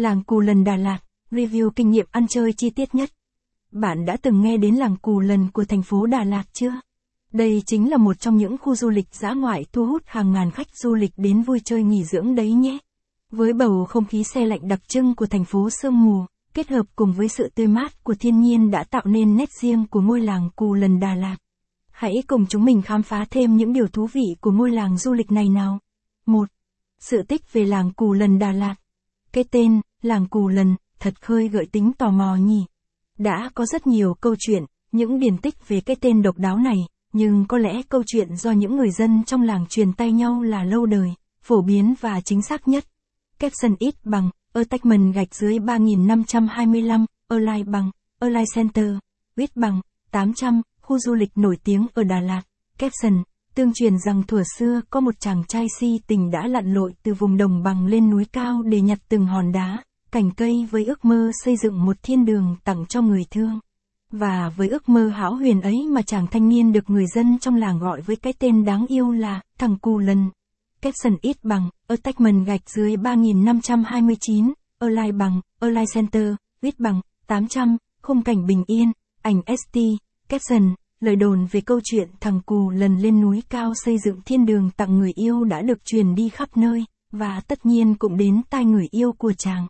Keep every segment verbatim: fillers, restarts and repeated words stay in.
Làng Cù Lần Đà Lạt, review kinh nghiệm ăn chơi chi tiết nhất. Bạn đã từng nghe đến làng Cù Lần của thành phố Đà Lạt chưa? Đây chính là một trong những khu du lịch dã ngoại thu hút hàng ngàn khách du lịch đến vui chơi nghỉ dưỡng đấy nhé. Với bầu không khí se lạnh đặc trưng của thành phố sương mù, kết hợp cùng với sự tươi mát của thiên nhiên đã tạo nên nét riêng của ngôi làng Cù Lần Đà Lạt. Hãy cùng chúng mình khám phá thêm những điều thú vị của ngôi làng du lịch này nào. một. Sự tích về làng Cù Lần Đà Lạt. Cái tên, làng Cù Lần, thật khơi gợi tính tò mò nhỉ. Đã có rất nhiều câu chuyện, những điển tích về cái tên độc đáo này, nhưng có lẽ câu chuyện do những người dân trong làng truyền tay nhau là lâu đời, phổ biến và chính xác nhất. Caption ít bằng, attachment gạch dưới ba nghìn năm trăm hai mươi lăm, online bằng, online center, width bằng, tám trăm, khu du lịch nổi tiếng ở Đà Lạt. Caption, tương truyền rằng thuở xưa có một chàng trai si tình đã lặn lội từ vùng đồng bằng lên núi cao để nhặt từng hòn đá, cành cây với ước mơ xây dựng một thiên đường tặng cho người thương. Và với ước mơ hão huyền ấy mà chàng thanh niên được người dân trong làng gọi với cái tên đáng yêu là thằng Cù Lần. Caption ít bằng, attachment gạch dưới ba nghìn năm trăm hai mươi chín, online bằng, online center, width bằng, tám trăm, khung cảnh bình yên, ảnh ét tê. Caption, lời đồn về câu chuyện thằng Cù Lần lên núi cao xây dựng thiên đường tặng người yêu đã được truyền đi khắp nơi, và tất nhiên cũng đến tai người yêu của chàng.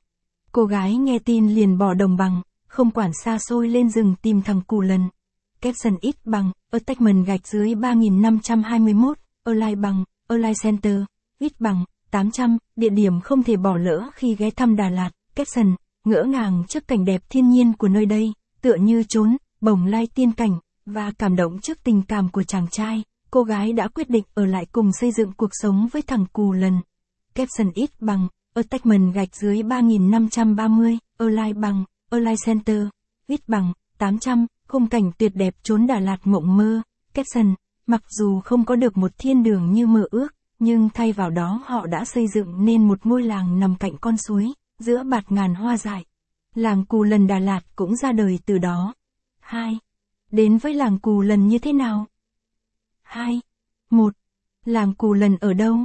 Cô gái nghe tin liền bỏ đồng bằng, không quản xa xôi lên rừng tìm thằng Cù Lần. Caption ít bằng, attachment gạch dưới ba nghìn năm trăm hai mươi mốt, online bằng, online center, width bằng, tám trăm, địa điểm không thể bỏ lỡ khi ghé thăm Đà Lạt. Caption, ngỡ ngàng trước cảnh đẹp thiên nhiên của nơi đây, tựa như trốn bồng lai tiên cảnh, và cảm động trước tình cảm của chàng trai, cô gái đã quyết định ở lại cùng xây dựng cuộc sống với thằng Cù Lần. Caption ít bằng, attachment gạch dưới ba nghìn năm trăm ba mươi, online bằng, online center, width bằng, tám trăm, khung cảnh tuyệt đẹp chốn Đà Lạt mộng mơ. Caption, mặc dù không có được một thiên đường như mơ ước, nhưng thay vào đó họ đã xây dựng nên một ngôi làng nằm cạnh con suối, giữa bạt ngàn hoa dại. Làng Cù Lần Đà Lạt cũng ra đời từ đó. hai. Đến với làng Cù Lần như thế nào? hai. một. Làng Cù Lần ở đâu?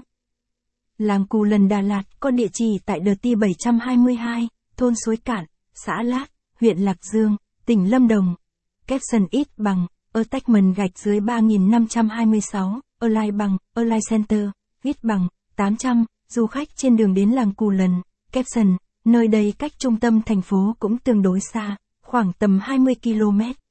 Làng Cù Lần Đà Lạt có địa chỉ tại Đờ Ti bảy trăm hai mươi hai, thôn Suối Cạn, xã Lát, huyện Lạc Dương, tỉnh Lâm Đồng. Caption ít bằng, attachment gạch dưới ba nghìn năm trăm hai mươi sáu, online bằng, online center, width bằng, tám trăm, du khách trên đường đến làng Cù Lần. Caption, nơi đây cách trung tâm thành phố cũng tương đối xa, khoảng tầm hai mươi ki lô mét.